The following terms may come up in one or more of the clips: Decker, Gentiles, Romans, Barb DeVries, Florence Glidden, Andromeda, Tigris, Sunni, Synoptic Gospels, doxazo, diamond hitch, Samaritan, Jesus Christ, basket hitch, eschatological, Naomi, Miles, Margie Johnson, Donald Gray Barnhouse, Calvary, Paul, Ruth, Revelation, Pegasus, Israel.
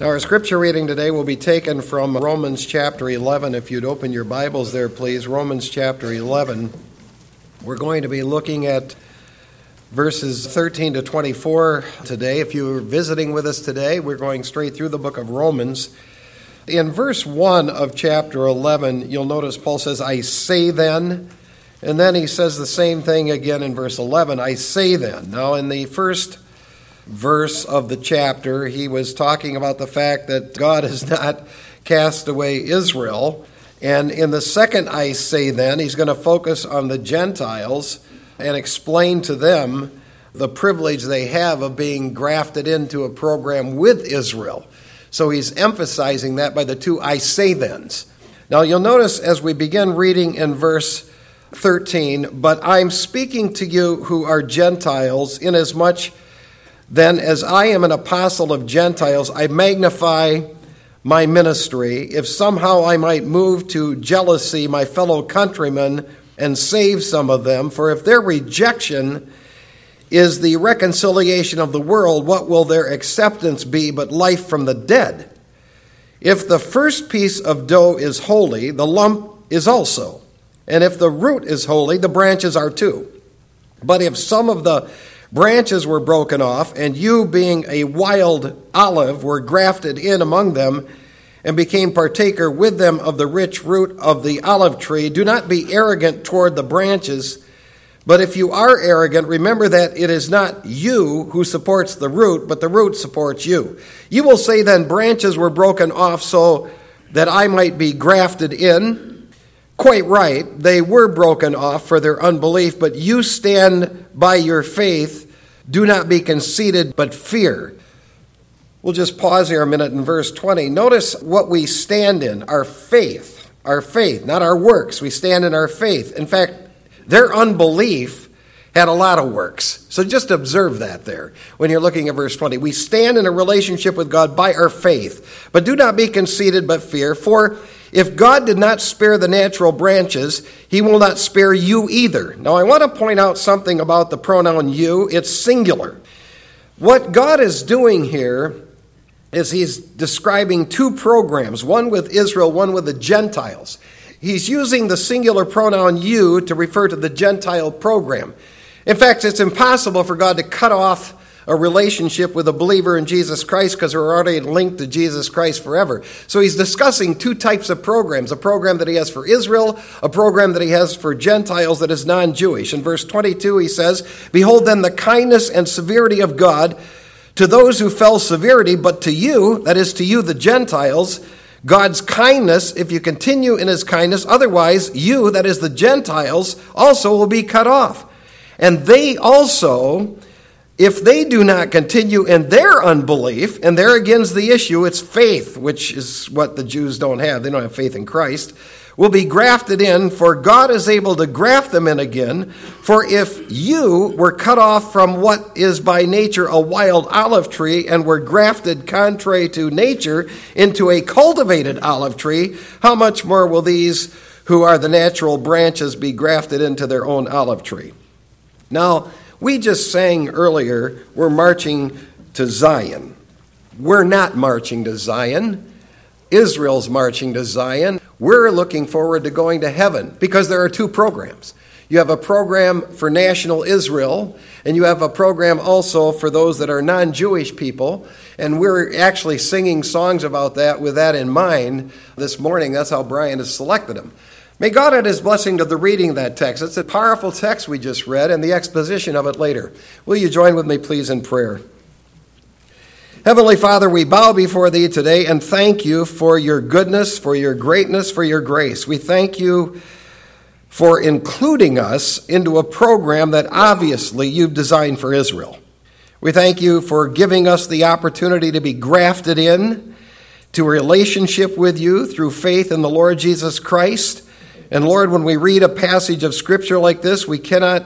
Now, our scripture reading today will be taken from Romans chapter 11. If you'd open your Bibles there, please. Romans chapter 11. We're going to be looking at verses 13 to 24 today. If you're visiting with us today, we're going straight through the book of Romans. In verse 1 of chapter 11, you'll notice Paul says, "I say then," and then he says the same thing again in verse 11, "I say then." Now, in the first verse of the chapter, he was talking about the fact that God has not cast away Israel. And in the second "I say then," he's going to focus on the Gentiles and explain to them the privilege they have of being grafted into a program with Israel. So he's emphasizing that by the two "I say thens." Now you'll notice as we begin reading in verse 13, "But I'm speaking to you who are Gentiles, inasmuch then as I am an apostle of Gentiles, I magnify my ministry, if somehow I might move to jealousy my fellow countrymen and save some of them. For if their rejection is the reconciliation of the world, what will their acceptance be but life from the dead? If the first piece of dough is holy, the lump is also. And if the root is holy, the branches are too. But if some of the branches were broken off, and you, being a wild olive, were grafted in among them and became partaker with them of the rich root of the olive tree, do not be arrogant toward the branches. But if you are arrogant, remember that it is not you who supports the root, but the root supports you. You will say then, branches were broken off so that I might be grafted in. Quite right, they were broken off for their unbelief, but you stand by your faith. Do not be conceited, but fear." We'll just pause here a minute in verse 20. Notice what we stand in, our faith, not our works. We stand in our faith. In fact, their unbelief had a lot of works. So just observe that there when you're looking at verse 20. We stand in a relationship with God by our faith, but do not be conceited, but fear, for if God did not spare the natural branches, he will not spare you either. Now, I want to point out something about the pronoun "you." It's singular. What God is doing here is he's describing two programs, one with Israel, one with the Gentiles. He's using the singular pronoun "you" to refer to the Gentile program. In fact, it's impossible for God to cut off a relationship with a believer in Jesus Christ because we're already linked to Jesus Christ forever. So he's discussing two types of programs, a program that he has for Israel, a program that he has for Gentiles that is non-Jewish. In verse 22, he says, "Behold then the kindness and severity of God to those who fell severity, but to you," that is to you the Gentiles, "God's kindness, if you continue in his kindness, otherwise you," that is the Gentiles, "also will be cut off. And they also, if they do not continue in their unbelief," and there again's the issue, it's faith, which is what the Jews don't have. They don't have faith in Christ, "will be grafted in, for God is able to graft them in again. For if you were cut off from what is by nature a wild olive tree and were grafted contrary to nature into a cultivated olive tree, how much more will these who are the natural branches be grafted into their own olive tree?" Now, we just sang earlier, we're marching to Zion. We're not marching to Zion. Israel's marching to Zion. We're looking forward to going to heaven because there are two programs. You have a program for national Israel, and you have a program also for those that are non-Jewish people, and we're actually singing songs about that with that in mind this morning. That's how Brian has selected them. May God add his blessing to the reading of that text. It's a powerful text we just read and the exposition of it later. Will you join with me, please, in prayer? Heavenly Father, we bow before thee today and thank you for your goodness, for your greatness, for your grace. We thank you for including us into a program that obviously you've designed for Israel. We thank you for giving us the opportunity to be grafted in to a relationship with you through faith in the Lord Jesus Christ. And Lord, when we read a passage of Scripture like this, we cannot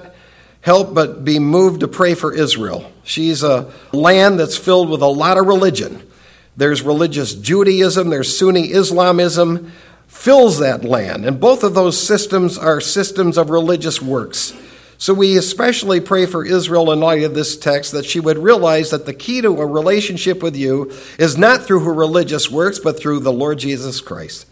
help but be moved to pray for Israel. She's a land that's filled with a lot of religion. There's religious Judaism, there's Sunni Islamism, fills that land. And both of those systems are systems of religious works. So we especially pray for Israel in light of this text, that she would realize that the key to a relationship with you is not through her religious works, but through the Lord Jesus Christ.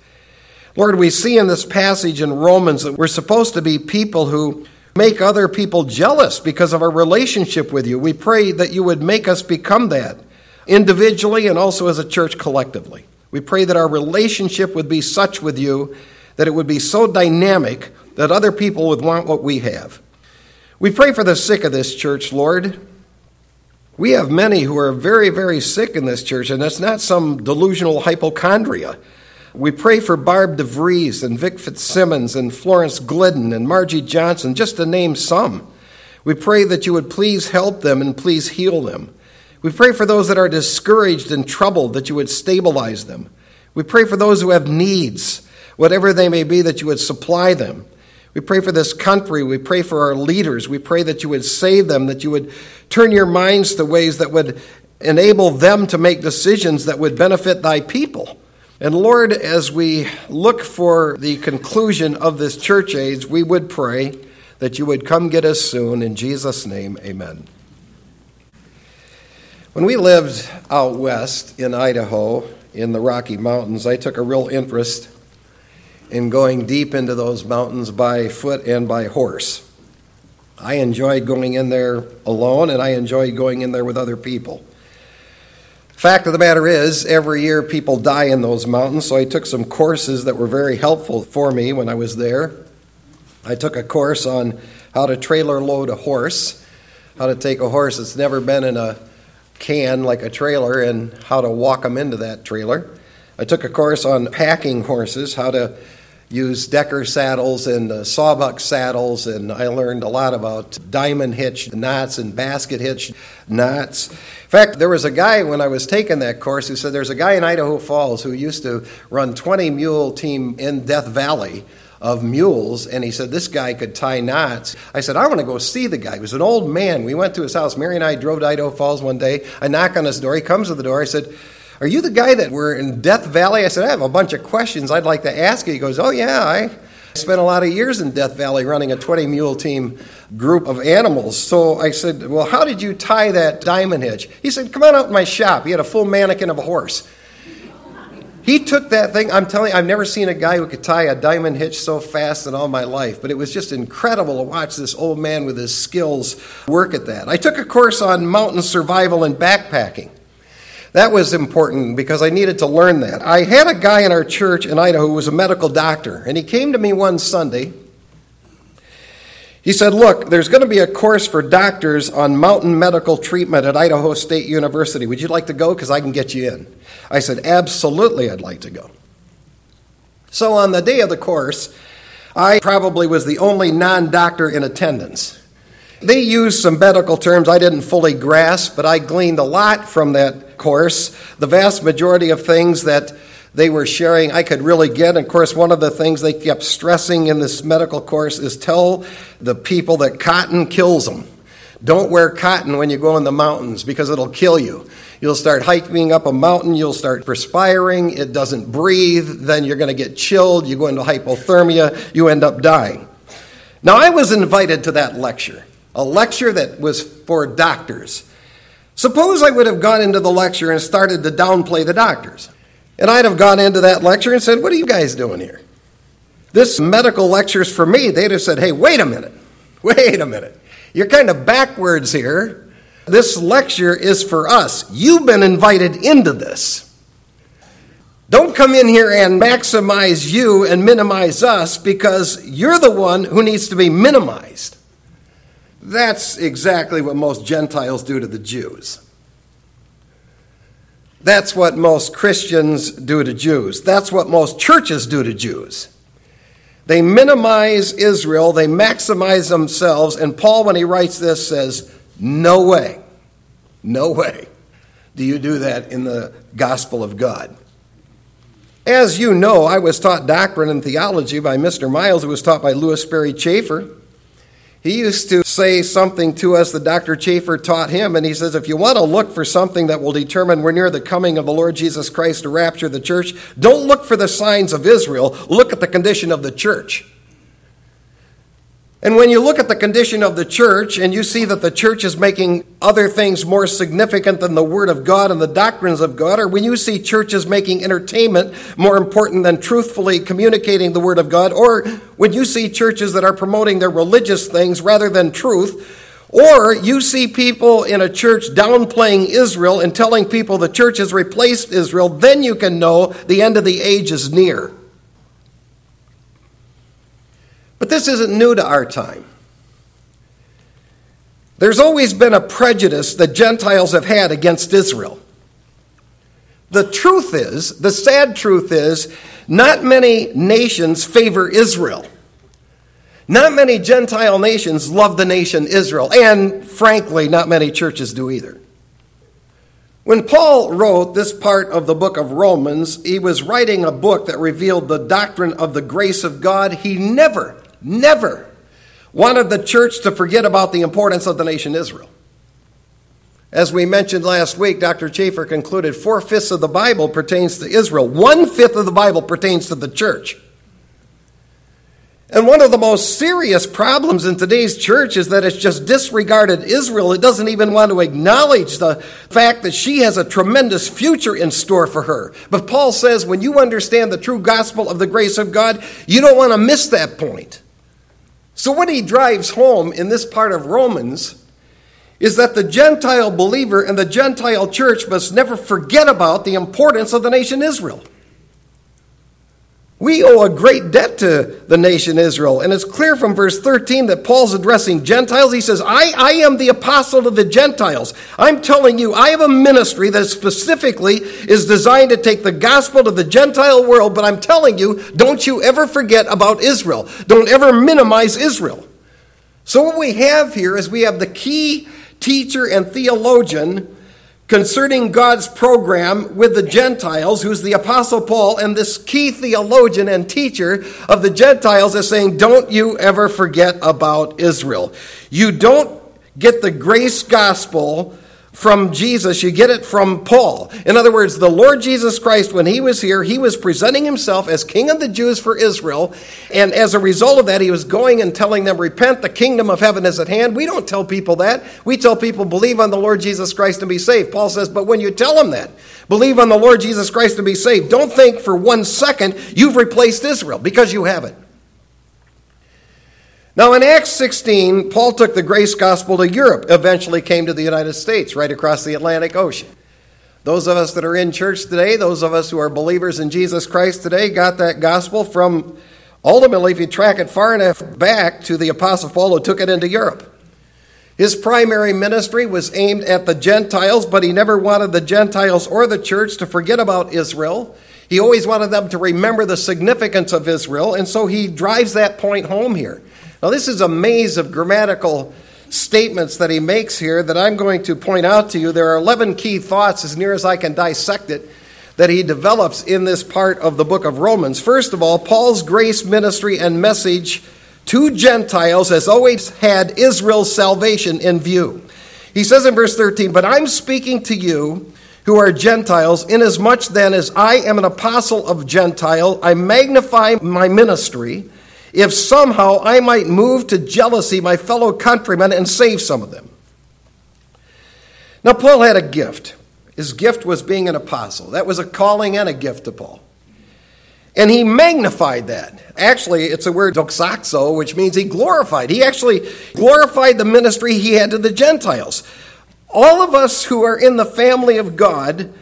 Lord, we see in this passage in Romans that we're supposed to be people who make other people jealous because of our relationship with you. We pray that you would make us become that individually and also as a church collectively. We pray that our relationship would be such with you that it would be so dynamic that other people would want what we have. We pray for the sick of this church, Lord. We have many who are very, very sick in this church, and that's not some delusional hypochondria. We pray for Barb DeVries and Vic Fitzsimmons and Florence Glidden and Margie Johnson, just to name some. We pray that you would please help them and please heal them. We pray for those that are discouraged and troubled, that you would stabilize them. We pray for those who have needs, whatever they may be, that you would supply them. We pray for this country. We pray for our leaders. We pray that you would save them, that you would turn your minds to ways that would enable them to make decisions that would benefit thy people. And Lord, as we look for the conclusion of this church age, we would pray that you would come get us soon. In Jesus' name, amen. When we lived out west in Idaho, in the Rocky Mountains, I took a real interest in going deep into those mountains by foot and by horse. I enjoyed going in there alone, and I enjoyed going in there with other people. Fact of the matter is, every year people die in those mountains, so I took some courses that were very helpful for me when I was there. I took a course on how to trailer load a horse, how to take a horse that's never been in a can like a trailer, and how to walk them into that trailer. I took a course on packing horses, how to use Decker saddles and sawbuck saddles, and I learned a lot about diamond hitch knots and basket hitch knots. In fact, there was a guy when I was taking that course who said there's a guy in Idaho Falls who used to run 20-mule team in Death Valley of mules, and he said this guy could tie knots. I said, I want to go see the guy. He was an old man. We went to his house. Mary and I drove to Idaho Falls one day. I knock on his door. He comes to the door. I said, are you the guy that were in Death Valley? I said, I have a bunch of questions I'd like to ask you. He goes, oh yeah, I spent a lot of years in Death Valley running a 20-mule team group of animals. So I said, well, how did you tie that diamond hitch? He said, come on out to my shop. He had a full mannequin of a horse. He took that thing. I'm telling you, I've never seen a guy who could tie a diamond hitch so fast in all my life, but it was just incredible to watch this old man with his skills work at that. I took a course on mountain survival and backpacking. That was important because I needed to learn that. I had a guy in our church in Idaho who was a medical doctor, and he came to me one Sunday. He said, look, there's going to be a course for doctors on mountain medical treatment at Idaho State University. Would you like to go? Because I can get you in. I said, absolutely, I'd like to go. So on the day of the course, I probably was the only non-doctor in attendance. They used some medical terms I didn't fully grasp, but I gleaned a lot from that course. The vast majority of things that they were sharing I could really get. And of course, one of the things they kept stressing in this medical course is tell the people that cotton kills them. Don't wear cotton when you go in the mountains because it'll kill you. You'll start hiking up a mountain, you'll start perspiring, it doesn't breathe, then you're going to get chilled, you go into hypothermia, you end up dying. Now, I was invited to that lecture. A lecture that was for doctors. Suppose I would have gone into the lecture and started to downplay the doctors. And I'd have gone into that lecture and said, what are you guys doing here? This medical lecture's for me. They'd have said, hey, wait a minute. You're kind of backwards here. This lecture is for us. You've been invited into this. Don't come in here and maximize you and minimize us because you're the one who needs to be minimized. That's exactly what most Gentiles do to the Jews. That's what most Christians do to Jews. That's what most churches do to Jews. They minimize Israel, they maximize themselves, and Paul, when he writes this, says, no way do you do that in the gospel of God. As you know, I was taught doctrine and theology by Mr. Miles, who was taught by Lewis Berry Chafer. He used to say something to us that Dr. Chafer taught him, and he says, if you want to look for something that will determine we're near the coming of the Lord Jesus Christ to rapture the church, don't look for the signs of Israel, look at the condition of the church. And when you look at the condition of the church and you see that the church is making other things more significant than the Word of God and the doctrines of God, or when you see churches making entertainment more important than truthfully communicating the Word of God, or when you see churches that are promoting their religious things rather than truth, or you see people in a church downplaying Israel and telling people the church has replaced Israel, then you can know the end of the age is near. But this isn't new to our time. There's always been a prejudice that Gentiles have had against Israel. The truth is, the sad truth is, not many nations favor Israel. Not many Gentile nations love the nation Israel, and frankly, not many churches do either. When Paul wrote this part of the book of Romans, he was writing a book that revealed the doctrine of the grace of God. He never wanted the church to forget about the importance of the nation Israel. As we mentioned last week, Dr. Chafer concluded 4/5 of the Bible pertains to Israel. 1/5 of the Bible pertains to the church. And one of the most serious problems in today's church is that it's just disregarded Israel. It doesn't even want to acknowledge the fact that she has a tremendous future in store for her. But Paul says when you understand the true gospel of the grace of God, you don't want to miss that point. So what he drives home in this part of Romans is that the Gentile believer and the Gentile church must never forget about the importance of the nation Israel. We owe a great debt to the nation Israel. And it's clear from verse 13 that Paul's addressing Gentiles. He says, I am the apostle to the Gentiles. I'm telling you, I have a ministry that specifically is designed to take the gospel to the Gentile world. But I'm telling you, don't you ever forget about Israel. Don't ever minimize Israel. So what we have here is we have the key teacher and theologian concerning God's program with the Gentiles, who's the Apostle Paul, and this key theologian and teacher of the Gentiles is saying, don't you ever forget about Israel. You don't get the grace gospel from Jesus, you get it from Paul. In other words, the Lord Jesus Christ, when he was here, he was presenting himself as King of the Jews for Israel, and as a result of that, he was going and telling them, repent, the kingdom of heaven is at hand. We don't tell people that. We tell people, believe on the Lord Jesus Christ and be saved. Paul says, but when you tell them that, believe on the Lord Jesus Christ and be saved, don't think for 1 second you've replaced Israel, because you haven't. Now, in Acts 16, Paul took the grace gospel to Europe, eventually came to the United States, right across the Atlantic Ocean. Those of us that are in church today, those of us who are believers in Jesus Christ today, got that gospel from, ultimately, if you track it far enough back, to the Apostle Paul, who took it into Europe. His primary ministry was aimed at the Gentiles, but he never wanted the Gentiles or the church to forget about Israel. He always wanted them to remember the significance of Israel, and so he drives that point home here. Now, this is a maze of grammatical statements that he makes here that I'm going to point out to you. There are 11 key thoughts, as near as I can dissect it, that he develops in this part of the book of Romans. First of all, Paul's grace ministry and message to Gentiles has always had Israel's salvation in view. He says in verse 13, but I'm speaking to you who are Gentiles, inasmuch then as I am an apostle of Gentile, I magnify my ministry, if somehow I might move to jealousy my fellow countrymen and save some of them. Now, Paul had a gift. His gift was being an apostle. That was a calling and a gift to Paul. And he magnified that. Actually, it's a word, doxazo, which means he glorified. He actually glorified the ministry he had to the Gentiles. All of us who are in the family of God,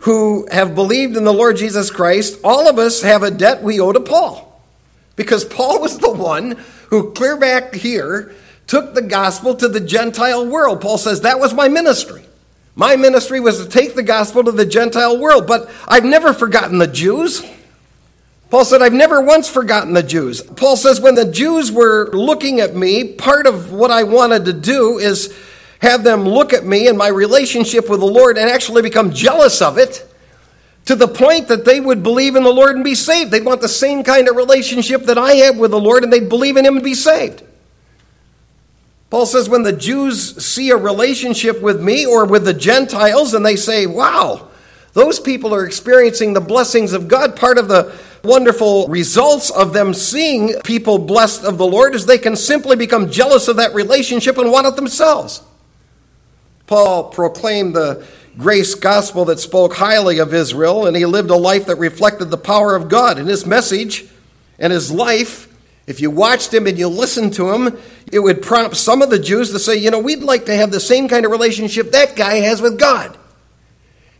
who have believed in the Lord Jesus Christ, all of us have a debt we owe to Paul. Because Paul was the one who, clear back here, took the gospel to the Gentile world. Paul says, that was my ministry. My ministry was to take the gospel to the Gentile world, but I've never forgotten the Jews. Paul said, I've never once forgotten the Jews. Paul says, when the Jews were looking at me, part of what I wanted to do is have them look at me and my relationship with the Lord and actually become jealous of it, to the point that they would believe in the Lord and be saved. They'd want the same kind of relationship that I have with the Lord, and they'd believe in him and be saved. Paul says when the Jews see a relationship with me or with the Gentiles and they say, wow, Those people are experiencing the blessings of God. Part of the wonderful results of them seeing people blessed of the Lord is they can simply become jealous of that relationship and want it themselves. Paul proclaimed the grace gospel that spoke highly of Israel, and he lived a life that reflected the power of God. And his message and his life, if you watched him and you listened to him, it would prompt some of the Jews to say, you know, we'd like to have the same kind of relationship that guy has with God.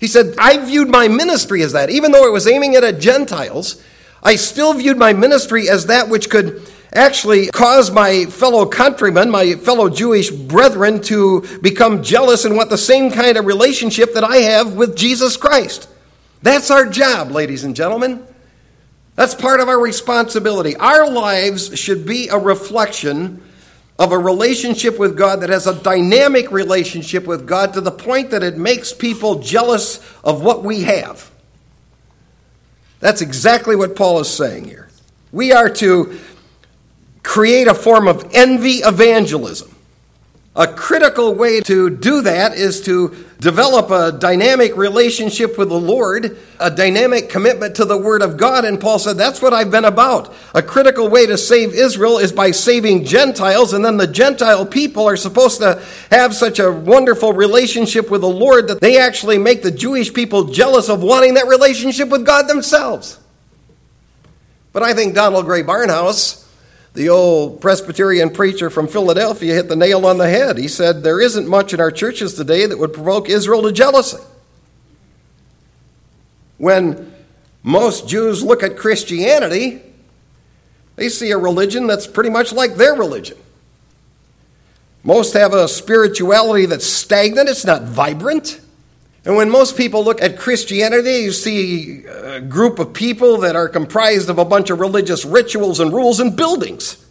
He said, I viewed my ministry as that. Even though it was aiming it at Gentiles, I still viewed my ministry as that which could actually cause my fellow countrymen, my fellow Jewish brethren, to become jealous and want the same kind of relationship that I have with Jesus Christ. That's our job, ladies and gentlemen. That's part of our responsibility. Our lives should be a reflection of a relationship with God that has a dynamic relationship with God to the point that it makes people jealous of what we have. That's exactly what Paul is saying here. We are to create a form of envy evangelism. A critical way to do that is to develop a dynamic relationship with the Lord, a dynamic commitment to the Word of God. And Paul said, that's what I've been about. A critical way to save Israel is by saving Gentiles, and then the Gentile people are supposed to have such a wonderful relationship with the Lord that they actually make the Jewish people jealous of wanting that relationship with God themselves. But I think Donald Gray Barnhouse, the old Presbyterian preacher from Philadelphia, hit the nail on the head. He said, there isn't much in our churches today that would provoke Israel to jealousy. When most Jews look at Christianity, they see a religion that's pretty much like their religion. Most have a spirituality that's stagnant, it's not vibrant. And when most people look at Christianity, you see a group of people that are comprised of a bunch of religious rituals and rules and buildings.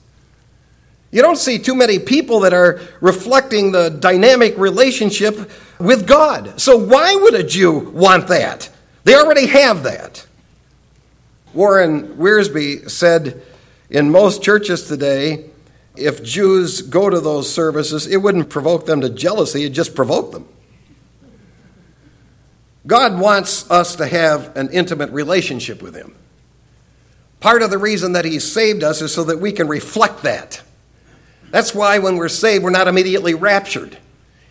You don't see too many people that are reflecting the dynamic relationship with God. So why would a Jew want that? They already have that. Warren Wiersbe said, in most churches today, if Jews go to those services, it wouldn't provoke them to jealousy, it just provoked them. God wants us to have an intimate relationship with him. Part of the reason that he saved us is so that we can reflect that. That's why when we're saved, we're not immediately raptured.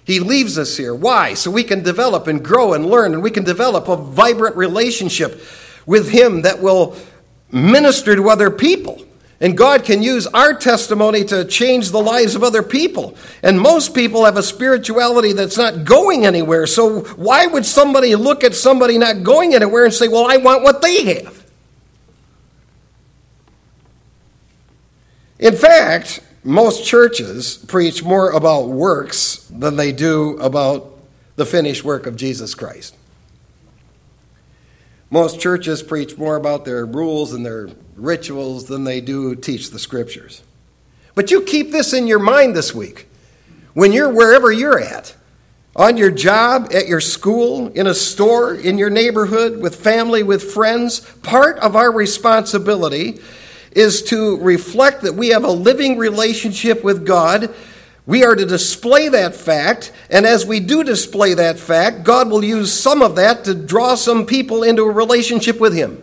He leaves us here. Why? So we can develop and grow and learn, and we can develop a vibrant relationship with him that will minister to other people. And God can use our testimony to change the lives of other people. And most people have a spirituality that's not going anywhere. So why would somebody look at somebody not going anywhere and say, well, I want what they have? In fact, most churches preach more about works than they do about the finished work of Jesus Christ. Most churches preach more about their rules and their rituals than they do teach the scriptures. But you keep this in your mind this week. When you're wherever you're at, on your job, at your school, in a store, in your neighborhood, with family, with friends, part of our responsibility is to reflect that we have a living relationship with God. We are to display that fact, and as we do display that fact, God will use some of that to draw some people into a relationship with him.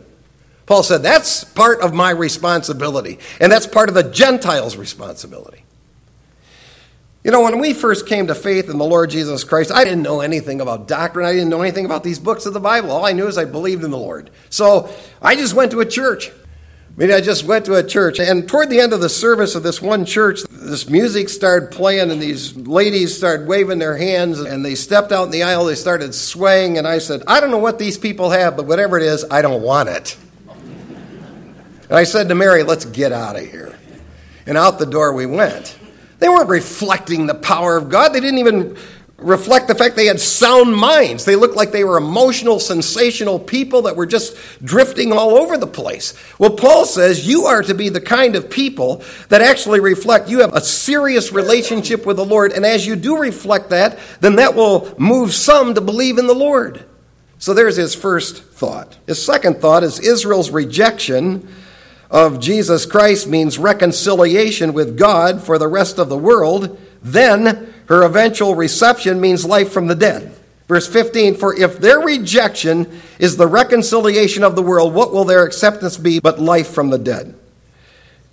Paul said, that's part of my responsibility, and that's part of the Gentiles' responsibility. You know, when we first came to faith in the Lord Jesus Christ, I didn't know anything about doctrine. I didn't know anything about these books of the Bible. All I knew is I believed in the Lord. So I just went to a church. And toward the end of the service of this one church, this music started playing, and these ladies started waving their hands, and they stepped out in the aisle, they started swaying, and I said, I don't know what these people have, but whatever it is, I don't want it. And I said to Mary, let's get out of here. And out the door we went. They weren't reflecting the power of God. They didn't even reflect the fact they had sound minds. They looked like they were emotional, sensational people that were just drifting all over the place. Well, Paul says you are to be the kind of people that actually reflect you have a serious relationship with the Lord, and as you do reflect that, then that will move some to believe in the Lord. So there's his first thought. His second thought is Israel's rejection of Jesus Christ means reconciliation with God for the rest of the world. Then her eventual reception means life from the dead. Verse 15, for if their rejection is the reconciliation of the world, what will their acceptance be but life from the dead?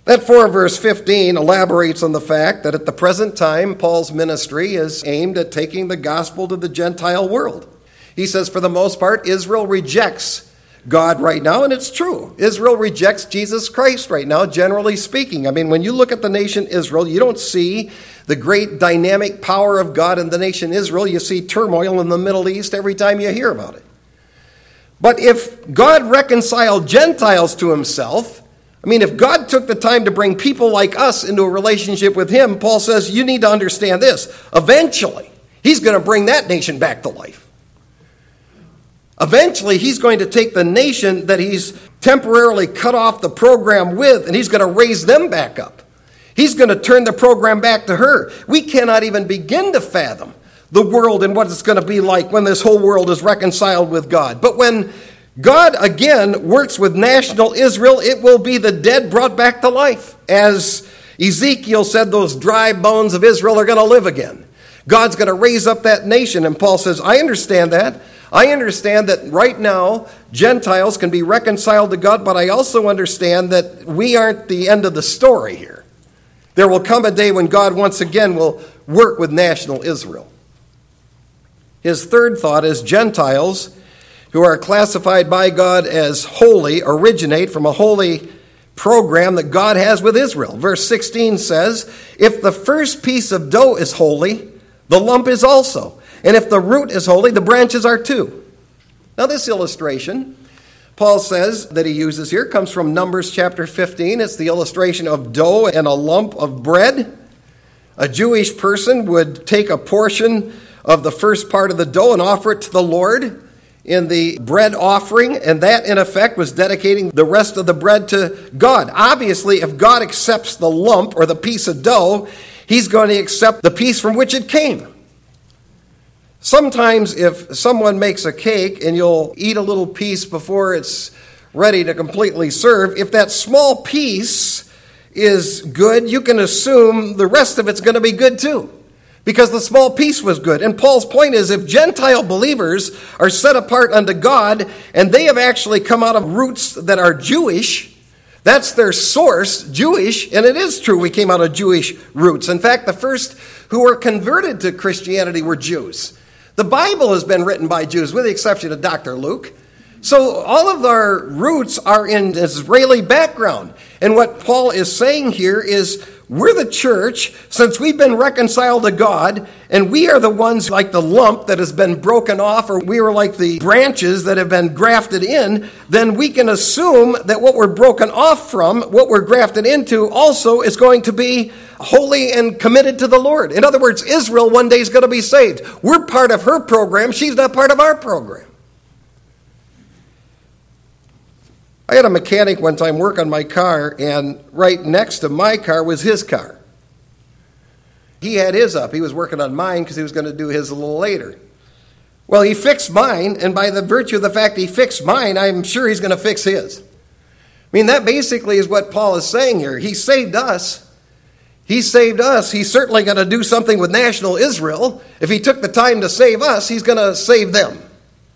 Therefore, verse 15 elaborates on the fact that at the present time, Paul's ministry is aimed at taking the gospel to the Gentile world. He says, for the most part, Israel rejects God right now, and it's true. Israel rejects Jesus Christ right now, generally speaking. I mean, when you look at the nation Israel, you don't see the great dynamic power of God in the nation Israel. You see turmoil in the Middle East every time you hear about it. But if God reconciled Gentiles to himself, I mean, if God took the time to bring people like us into a relationship with him, Paul says, you need to understand this. Eventually, he's going to bring that nation back to life. Eventually, he's going to take the nation that he's temporarily cut off the program with, and he's going to raise them back up. He's going to turn the program back to her. We cannot even begin to fathom the world and what it's going to be like when this whole world is reconciled with God. But when God again works with national Israel, it will be the dead brought back to life. As Ezekiel said, those dry bones of Israel are going to live again. God's going to raise up that nation. And Paul says, I understand that. I understand that right now, Gentiles can be reconciled to God, but I also understand that we aren't the end of the story here. There will come a day when God once again will work with national Israel. His third thought is Gentiles, who are classified by God as holy, originate from a holy program that God has with Israel. Verse 16 says, if the first piece of dough is holy, the lump is also. And if the root is holy, the branches are too. Now this illustration, Paul says, that he uses here comes from Numbers chapter 15. It's the illustration of dough and a lump of bread. A Jewish person would take a portion of the first part of the dough and offer it to the Lord in the bread offering, and that in effect was dedicating the rest of the bread to God. Obviously, if God accepts the lump or the piece of dough, he's going to accept the piece from which it came. Sometimes if someone makes a cake and you'll eat a little piece before it's ready to completely serve, if that small piece is good, you can assume the rest of it's going to be good too, because the small piece was good. And Paul's point is, if Gentile believers are set apart unto God and they have actually come out of roots that are Jewish, that's their source, Jewish, and it is true we came out of Jewish roots. In fact, the first who were converted to Christianity were Jews. The Bible has been written by Jews, with the exception of Dr. Luke. So all of our roots are in Israeli background. And what Paul is saying here is, we're the church, since we've been reconciled to God, and we are the ones like the lump that has been broken off, or we are like the branches that have been grafted in, then we can assume that what we're broken off from, what we're grafted into, also is going to be holy and committed to the Lord. In other words, Israel one day is going to be saved. We're part of her program. She's not part of our program. I had a mechanic one time work on my car, and right next to my car was his car. He had his up. He was working on mine because he was going to do his a little later. Well, he fixed mine, and by the virtue of the fact he fixed mine, I'm sure he's going to fix his. I mean, that basically is what Paul is saying here. He saved us. He saved us. He's certainly going to do something with national Israel. If he took the time to save us, he's going to save them.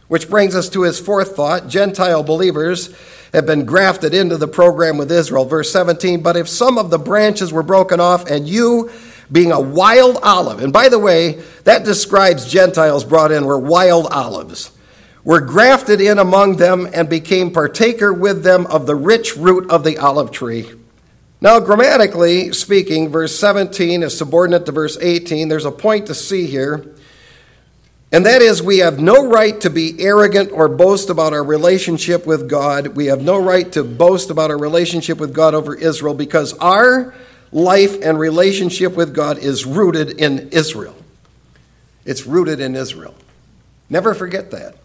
Which brings us to his fourth thought. Gentile believers have been grafted into the program with Israel. Verse 17, but if some of the branches were broken off, and you, being a wild olive, and by the way, that describes Gentiles brought in were wild olives, were grafted in among them and became partaker with them of the rich root of the olive tree. Now, grammatically speaking, verse 17 is subordinate to verse 18. There's a point to see here. And that is, we have no right to be arrogant or boast about our relationship with God. We have no right to boast about our relationship with God over Israel, because our life and relationship with God is rooted in Israel. It's rooted in Israel. Never forget that.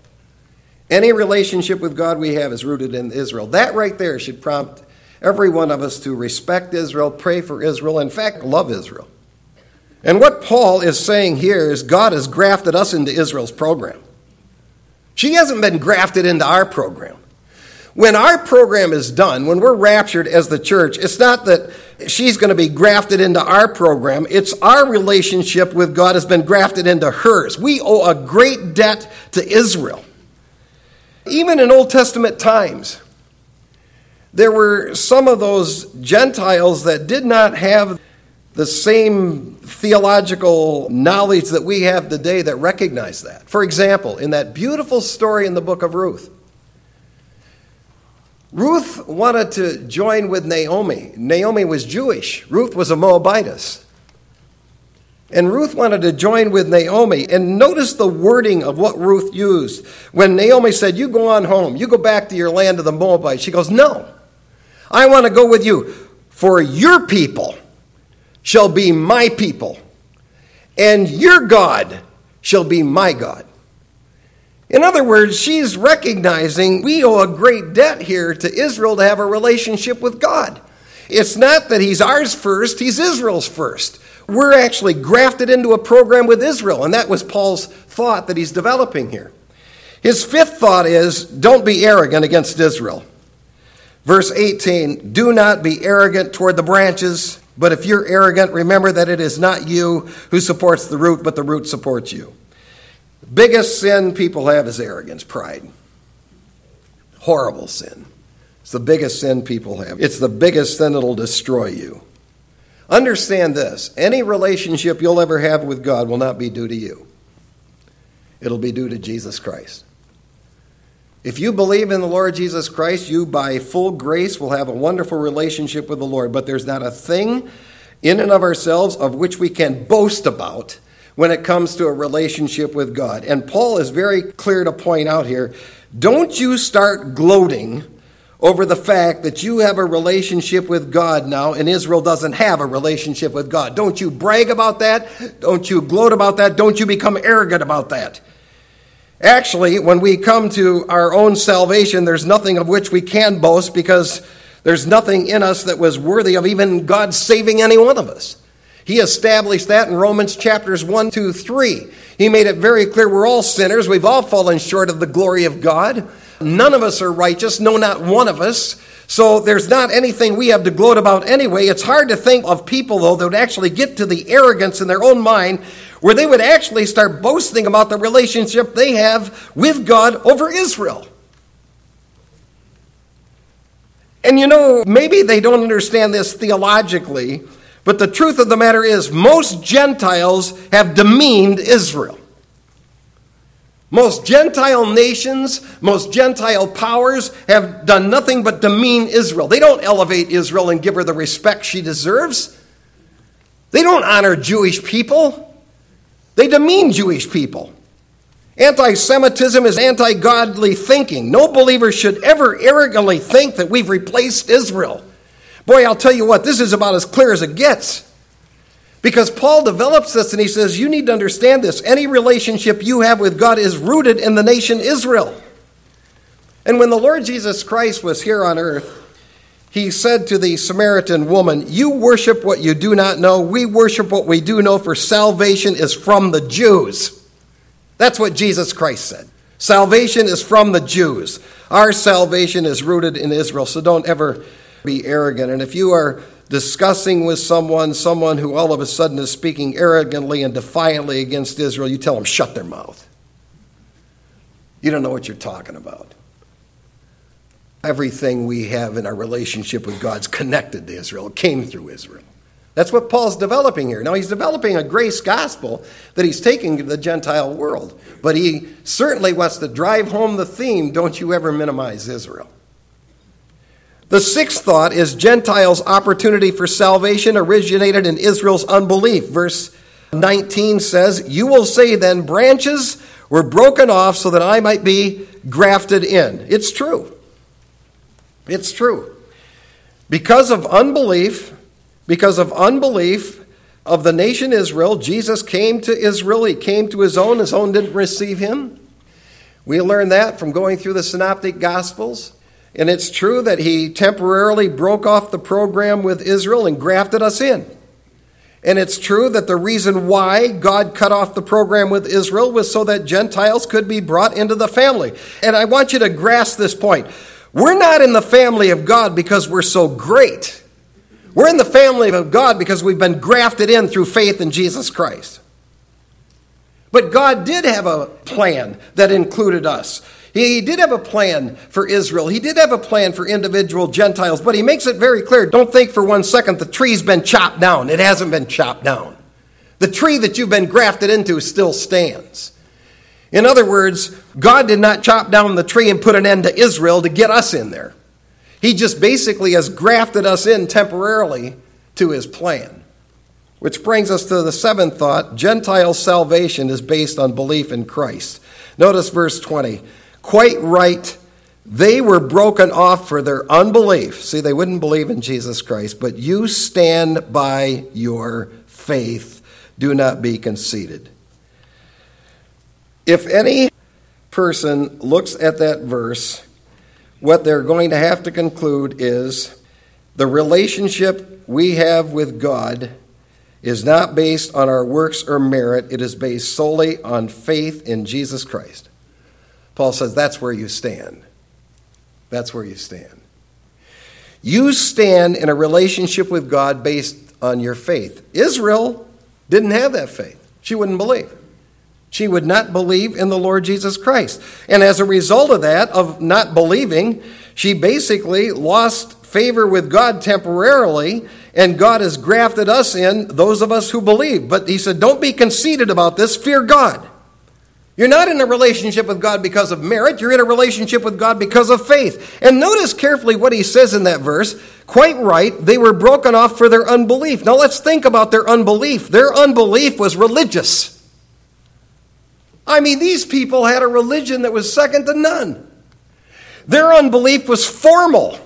Any relationship with God we have is rooted in Israel. That right there should prompt every one of us to respect Israel, pray for Israel, in fact, love Israel. And what Paul is saying here is God has grafted us into Israel's program. She hasn't been grafted into our program. When our program is done, when we're raptured as the church, it's not that she's going to be grafted into our program. It's our relationship with God has been grafted into hers. We owe a great debt to Israel. Even in Old Testament times, there were some of those Gentiles that did not have the same theological knowledge that we have today that recognize that. For example, in that beautiful story in the book of Ruth, Ruth wanted to join with Naomi. Naomi was Jewish. Ruth was a Moabitess. And Ruth wanted to join with Naomi. And notice the wording of what Ruth used. When Naomi said, "You go on home. You go back to your land of the Moabites." She goes, "No, I want to go with you. For your people shall be my people. And your God shall be my God." In other words, she's recognizing we owe a great debt here to Israel to have a relationship with God. It's not that he's ours first, he's Israel's first. We're actually grafted into a program with Israel, and that was Paul's thought that he's developing here. His fifth thought is, don't be arrogant against Israel. Verse 18, do not be arrogant toward the branches, but if you're arrogant, remember that it is not you who supports the root, but the root supports you. Biggest sin people have is arrogance, pride. Horrible sin. It's the biggest sin people have. It's the biggest sin that will destroy you. Understand this. Any relationship you'll ever have with God will not be due to you. It'll be due to Jesus Christ. If you believe in the Lord Jesus Christ, you by full grace will have a wonderful relationship with the Lord. But there's not a thing in and of ourselves of which we can boast about when it comes to a relationship with God. And Paul is very clear to point out here, don't you start gloating over the fact that you have a relationship with God now and Israel doesn't have a relationship with God. Don't you brag about that. Don't you gloat about that. Don't you become arrogant about that. Actually, when we come to our own salvation, there's nothing of which we can boast because there's nothing in us that was worthy of even God saving any one of us. He established that in Romans chapters 1, 2, 3. He made it very clear we're all sinners. We've all fallen short of the glory of God. None of us are righteous. No, not one of us. So there's not anything we have to gloat about anyway. It's hard to think of people, though, that would actually get to the arrogance in their own mind where they would actually start boasting about the relationship they have with God over Israel. And you know, maybe they don't understand this theologically, but the truth of the matter is, most Gentiles have demeaned Israel. Most Gentile nations, most Gentile powers have done nothing but demean Israel. They don't elevate Israel and give her the respect she deserves. They don't honor Jewish people. They demean Jewish people. Anti-Semitism is anti-godly thinking. No believer should ever arrogantly think that we've replaced Israel. Boy, I'll tell you what, this is about as clear as it gets. Because Paul develops this and he says, you need to understand this. Any relationship you have with God is rooted in the nation Israel. And when the Lord Jesus Christ was here on earth, he said to the Samaritan woman, you worship what you do not know. We worship what we do know, for salvation is from the Jews. That's what Jesus Christ said. Salvation is from the Jews. Our salvation is rooted in Israel. So don't ever be arrogant. And if you are discussing with someone who all of a sudden is speaking arrogantly and defiantly against Israel, you tell them, shut their mouth. You don't know what you're talking about. Everything we have in our relationship with God's connected to Israel. It came through Israel. That's what Paul's developing here. Now, he's developing a grace gospel that he's taking to the Gentile world, but he certainly wants to drive home the theme, don't you ever minimize Israel. The sixth thought is Gentiles' opportunity for salvation originated in Israel's unbelief. Verse 19 says, you will say then, branches were broken off so that I might be grafted in. It's true. It's true. Because of unbelief of the nation Israel, Jesus came to Israel. He came to his own. His own didn't receive him. We learn that from going through the Synoptic Gospels. And it's true that he temporarily broke off the program with Israel and grafted us in. And it's true that the reason why God cut off the program with Israel was so that Gentiles could be brought into the family. And I want you to grasp this point. We're not in the family of God because we're so great. We're in the family of God because we've been grafted in through faith in Jesus Christ. But God did have a plan that included us. He did have a plan for Israel. He did have a plan for individual Gentiles, but he makes it very clear. Don't think for one second the tree's been chopped down. It hasn't been chopped down. The tree that you've been grafted into still stands. In other words, God did not chop down the tree and put an end to Israel to get us in there. He just basically has grafted us in temporarily to his plan. Which brings us to the seventh thought. Gentile salvation is based on belief in Christ. Notice verse 20. Quite right, they were broken off for their unbelief. See, they wouldn't believe in Jesus Christ, but you stand by your faith. Do not be conceited. If any person looks at that verse, what they're going to have to conclude is the relationship we have with God is not based on our works or merit. It is based solely on faith in Jesus Christ. Paul says that's where you stand. That's where you stand. You stand in a relationship with God based on your faith. Israel didn't have that faith. She wouldn't believe. She would not believe in the Lord Jesus Christ. And as a result of that, of not believing, she basically lost favor with God temporarily, and God has grafted us in, those of us who believe. But he said, don't be conceited about this. Fear God. You're not in a relationship with God because of merit. You're in a relationship with God because of faith. And notice carefully what he says in that verse. Quite right, they were broken off for their unbelief. Now let's think about their unbelief. Their unbelief was religious. I mean, these people had a religion that was second to none. Their unbelief was formal.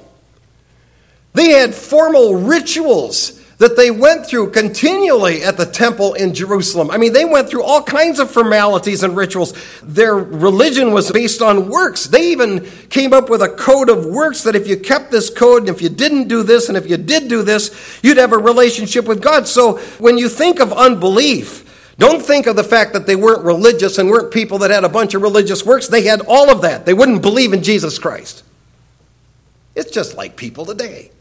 They had formal rituals that they went through continually at the temple in Jerusalem. I mean, they went through all kinds of formalities and rituals. Their religion was based on works. They even came up with a code of works that if you kept this code, and if you didn't do this, and if you did do this, you'd have a relationship with God. So when you think of unbelief, don't think of the fact that they weren't religious and weren't people that had a bunch of religious works. They had all of that. They wouldn't believe in Jesus Christ. It's just like people today.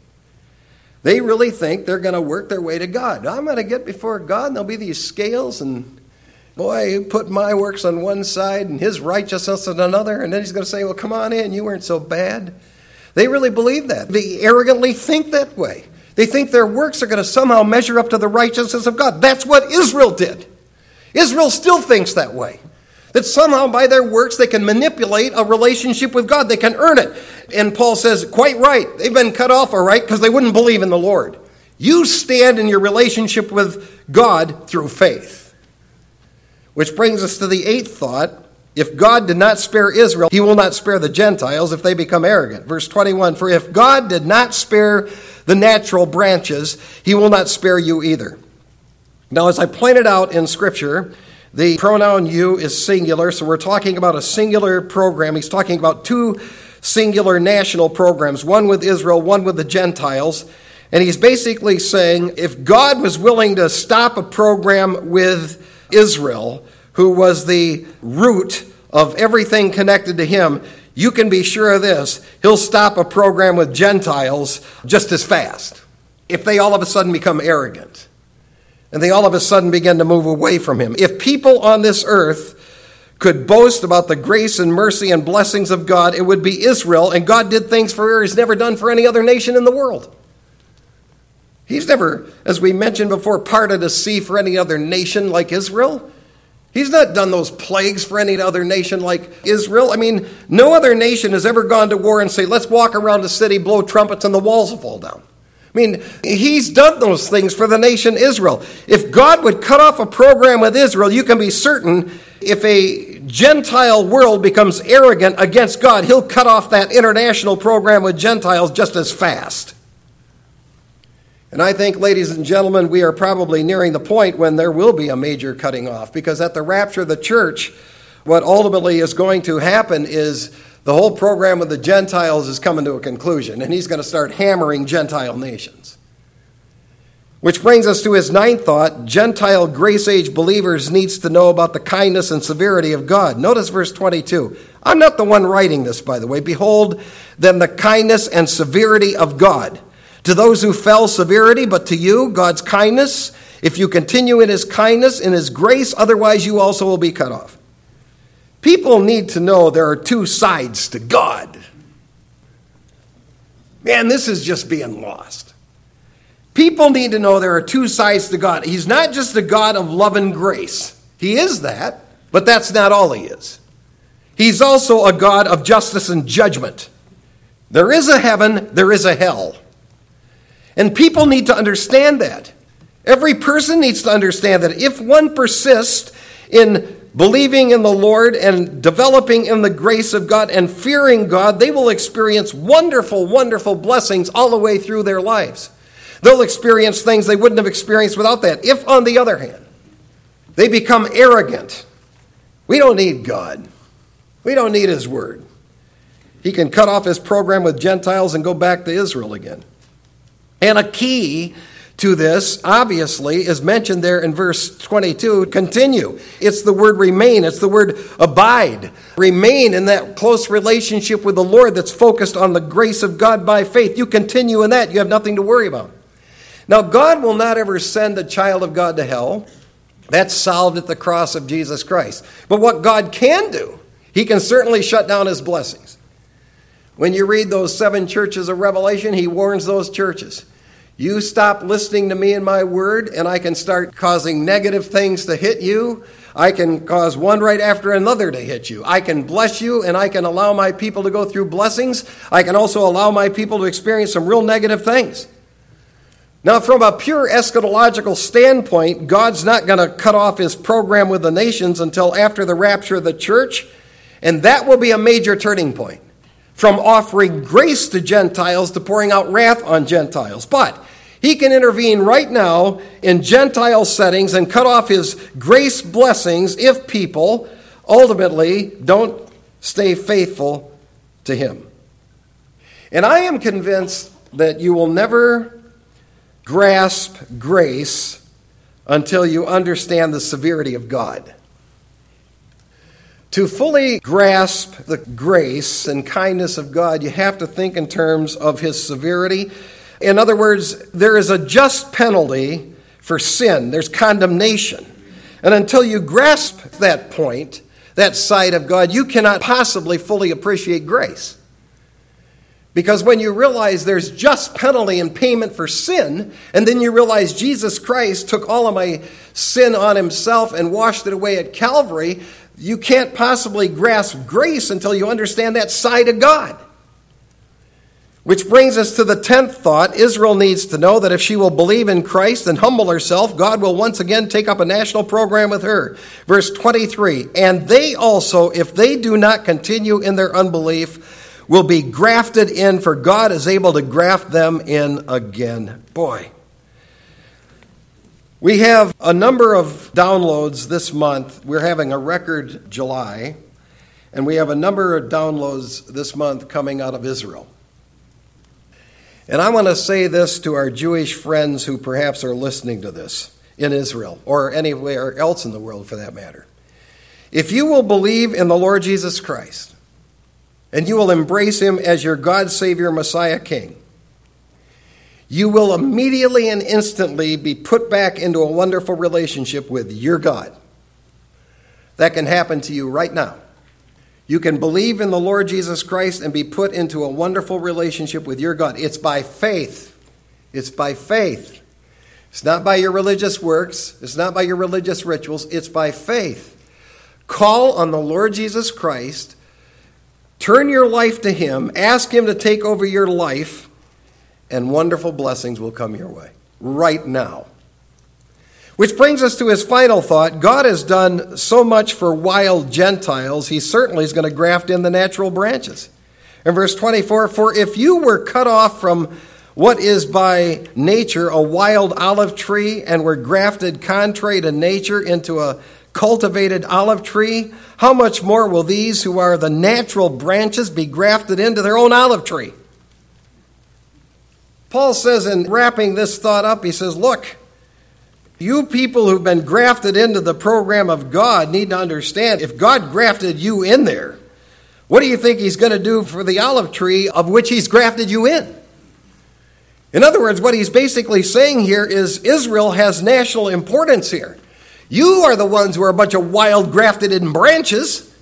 They really think they're going to work their way to God. I'm going to get before God, and there'll be these scales, and boy, you put my works on one side and his righteousness on another, and then he's going to say, well, come on in, you weren't so bad. They really believe that. They arrogantly think that way. They think their works are going to somehow measure up to the righteousness of God. That's what Israel did. Israel still thinks that way, that somehow by their works they can manipulate a relationship with God. They can earn it. And Paul says, quite right, they've been cut off, all right, because they wouldn't believe in the Lord. You stand in your relationship with God through faith. Which brings us to the eighth thought. If God did not spare Israel, he will not spare the Gentiles if they become arrogant. Verse 21, for if God did not spare the natural branches, he will not spare you either. Now, as I pointed out in Scripture, the pronoun you is singular, so we're talking about a singular program. He's talking about two singular national programs, one with Israel, one with the Gentiles. And he's basically saying if God was willing to stop a program with Israel, who was the root of everything connected to him, you can be sure of this, he'll stop a program with Gentiles just as fast if they all of a sudden become arrogant. And they all of a sudden began to move away from him. If people on this earth could boast about the grace and mercy and blessings of God, it would be Israel. And God did things for her he's never done for any other nation in the world. He's never, as we mentioned before, parted a sea for any other nation like Israel. He's not done those plagues for any other nation like Israel. I mean, no other nation has ever gone to war and say, let's walk around a city, blow trumpets, and the walls will fall down. I mean, he's done those things for the nation Israel. If God would cut off a program with Israel, you can be certain if a Gentile world becomes arrogant against God, he'll cut off that international program with Gentiles just as fast. And I think, ladies and gentlemen, we are probably nearing the point when there will be a major cutting off, because at the rapture of the church, what ultimately is going to happen is the whole program with the Gentiles is coming to a conclusion, and he's going to start hammering Gentile nations. Which brings us to his ninth thought. Gentile grace age believers needs to know about the kindness and severity of God. Notice verse 22. I'm not the one writing this, by the way. Behold, then the kindness and severity of God. To those who fell, severity, but to you, God's kindness. If you continue in his kindness, in his grace, otherwise you also will be cut off. People need to know there are two sides to God. Man, this is just being lost. People need to know there are two sides to God. He's not just the God of love and grace. He is that, but that's not all he is. He's also a God of justice and judgment. There is a heaven, there is a hell. And people need to understand that. Every person needs to understand that if one persists in believing in the Lord and developing in the grace of God and fearing God, they will experience wonderful, wonderful blessings all the way through their lives. They'll experience things they wouldn't have experienced without that. If, on the other hand, they become arrogant, we don't need God. We don't need his word. He can cut off his program with Gentiles and go back to Israel again. And a key to this, obviously, is mentioned there in verse 22, continue. It's the word remain. It's the word abide. Remain in that close relationship with the Lord that's focused on the grace of God by faith. You continue in that. You have nothing to worry about. Now, God will not ever send a child of God to hell. That's solved at the cross of Jesus Christ. But what God can do, he can certainly shut down his blessings. When you read those 7 churches of Revelation, he warns those churches. You stop listening to me and my word, and I can start causing negative things to hit you. I can cause one right after another to hit you. I can bless you, and I can allow my people to go through blessings. I can also allow my people to experience some real negative things. Now, from a pure eschatological standpoint, God's not going to cut off his program with the nations until after the rapture of the church, and that will be a major turning point, from offering grace to Gentiles to pouring out wrath on Gentiles. But he can intervene right now in Gentile settings and cut off his grace blessings if people ultimately don't stay faithful to him. And I am convinced that you will never grasp grace until you understand the severity of God. To fully grasp the grace and kindness of God, you have to think in terms of his severity. In other words, there is a just penalty for sin. There's condemnation. And until you grasp that point, that side of God, you cannot possibly fully appreciate grace. Because when you realize there's just penalty and payment for sin, and then you realize Jesus Christ took all of my sin on himself and washed it away at Calvary, you can't possibly grasp grace until you understand that side of God. Which brings us to the 10th thought. Israel needs to know that if she will believe in Christ and humble herself, God will once again take up a national program with her. Verse 23, and they also, if they do not continue in their unbelief, will be grafted in, for God is able to graft them in again. Boy, we have a number of downloads this month. We're having a record July, and we have a number of downloads this month coming out of Israel. And I want to say this to our Jewish friends who perhaps are listening to this in Israel or anywhere else in the world for that matter. If you will believe in the Lord Jesus Christ, and you will embrace him as your God, Savior, Messiah, King, you will immediately and instantly be put back into a wonderful relationship with your God. That can happen to you right now. You can believe in the Lord Jesus Christ and be put into a wonderful relationship with your God. It's by faith. It's by faith. It's not by your religious works. It's not by your religious rituals. It's by faith. Call on the Lord Jesus Christ. Turn your life to him, ask him to take over your life, and wonderful blessings will come your way right now. Which brings us to his final thought. God has done so much for wild Gentiles, he certainly is going to graft in the natural branches. In verse 24, for if you were cut off from what is by nature a wild olive tree and were grafted contrary to nature into a cultivated olive tree, how much more will these who are the natural branches be grafted into their own olive tree? Paul says in wrapping this thought up, he says, look, you people who've been grafted into the program of God need to understand, if God grafted you in there, What do you think he's going to do for the olive tree of which he's grafted you in? In other words, what he's basically saying here is Israel has national importance here. You are the ones who are a bunch of wild grafted-in branches,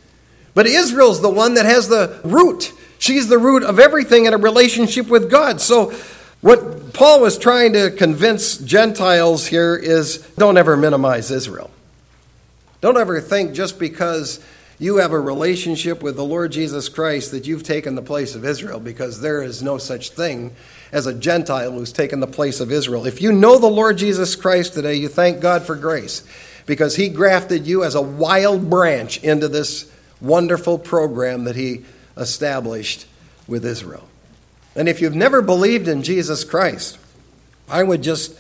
but Israel's the one that has the root. She's the root of everything in a relationship with God. So what Paul was trying to convince Gentiles here is don't ever minimize Israel. Don't ever think just because you have a relationship with the Lord Jesus Christ that you've taken the place of Israel, because there is no such thing as a Gentile who's taken the place of Israel. If you know the Lord Jesus Christ today, you thank God for grace, because he grafted you as a wild branch into this wonderful program that he established with Israel. And if you've never believed in Jesus Christ, I would just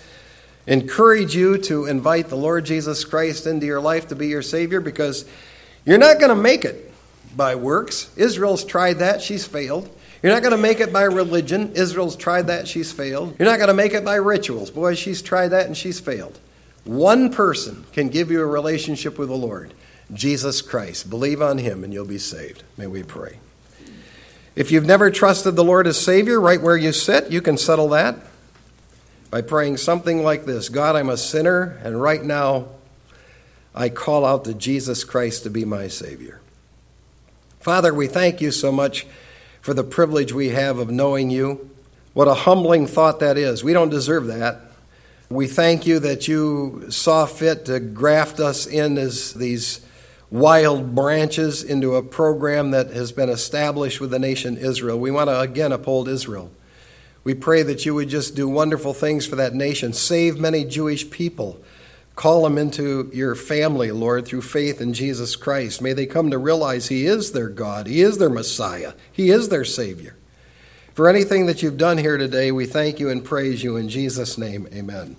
encourage you to invite the Lord Jesus Christ into your life to be your Savior, because you're not going to make it by works. Israel's tried that. She's failed. You're not going to make it by religion. Israel's tried that. She's failed. You're not going to make it by rituals. Boy, she's tried that and she's failed. One person can give you a relationship with the Lord, Jesus Christ. Believe on him and you'll be saved. May we pray. If you've never trusted the Lord as Savior, right where you sit, you can settle that by praying something like this. God, I'm a sinner, and right now I call out to Jesus Christ to be my Savior. Father, we thank you so much for the privilege we have of knowing you. What a humbling thought that is. We don't deserve that. We thank you that you saw fit to graft us in as these wild branches into a program that has been established with the nation Israel. We want to again uphold Israel. We pray that you would just do wonderful things for that nation. Save many Jewish people. Call them into your family, Lord, through faith in Jesus Christ. May they come to realize he is their God. He is their Messiah. He is their Savior. For anything that you've done here today, we thank you and praise you in Jesus' name. Amen.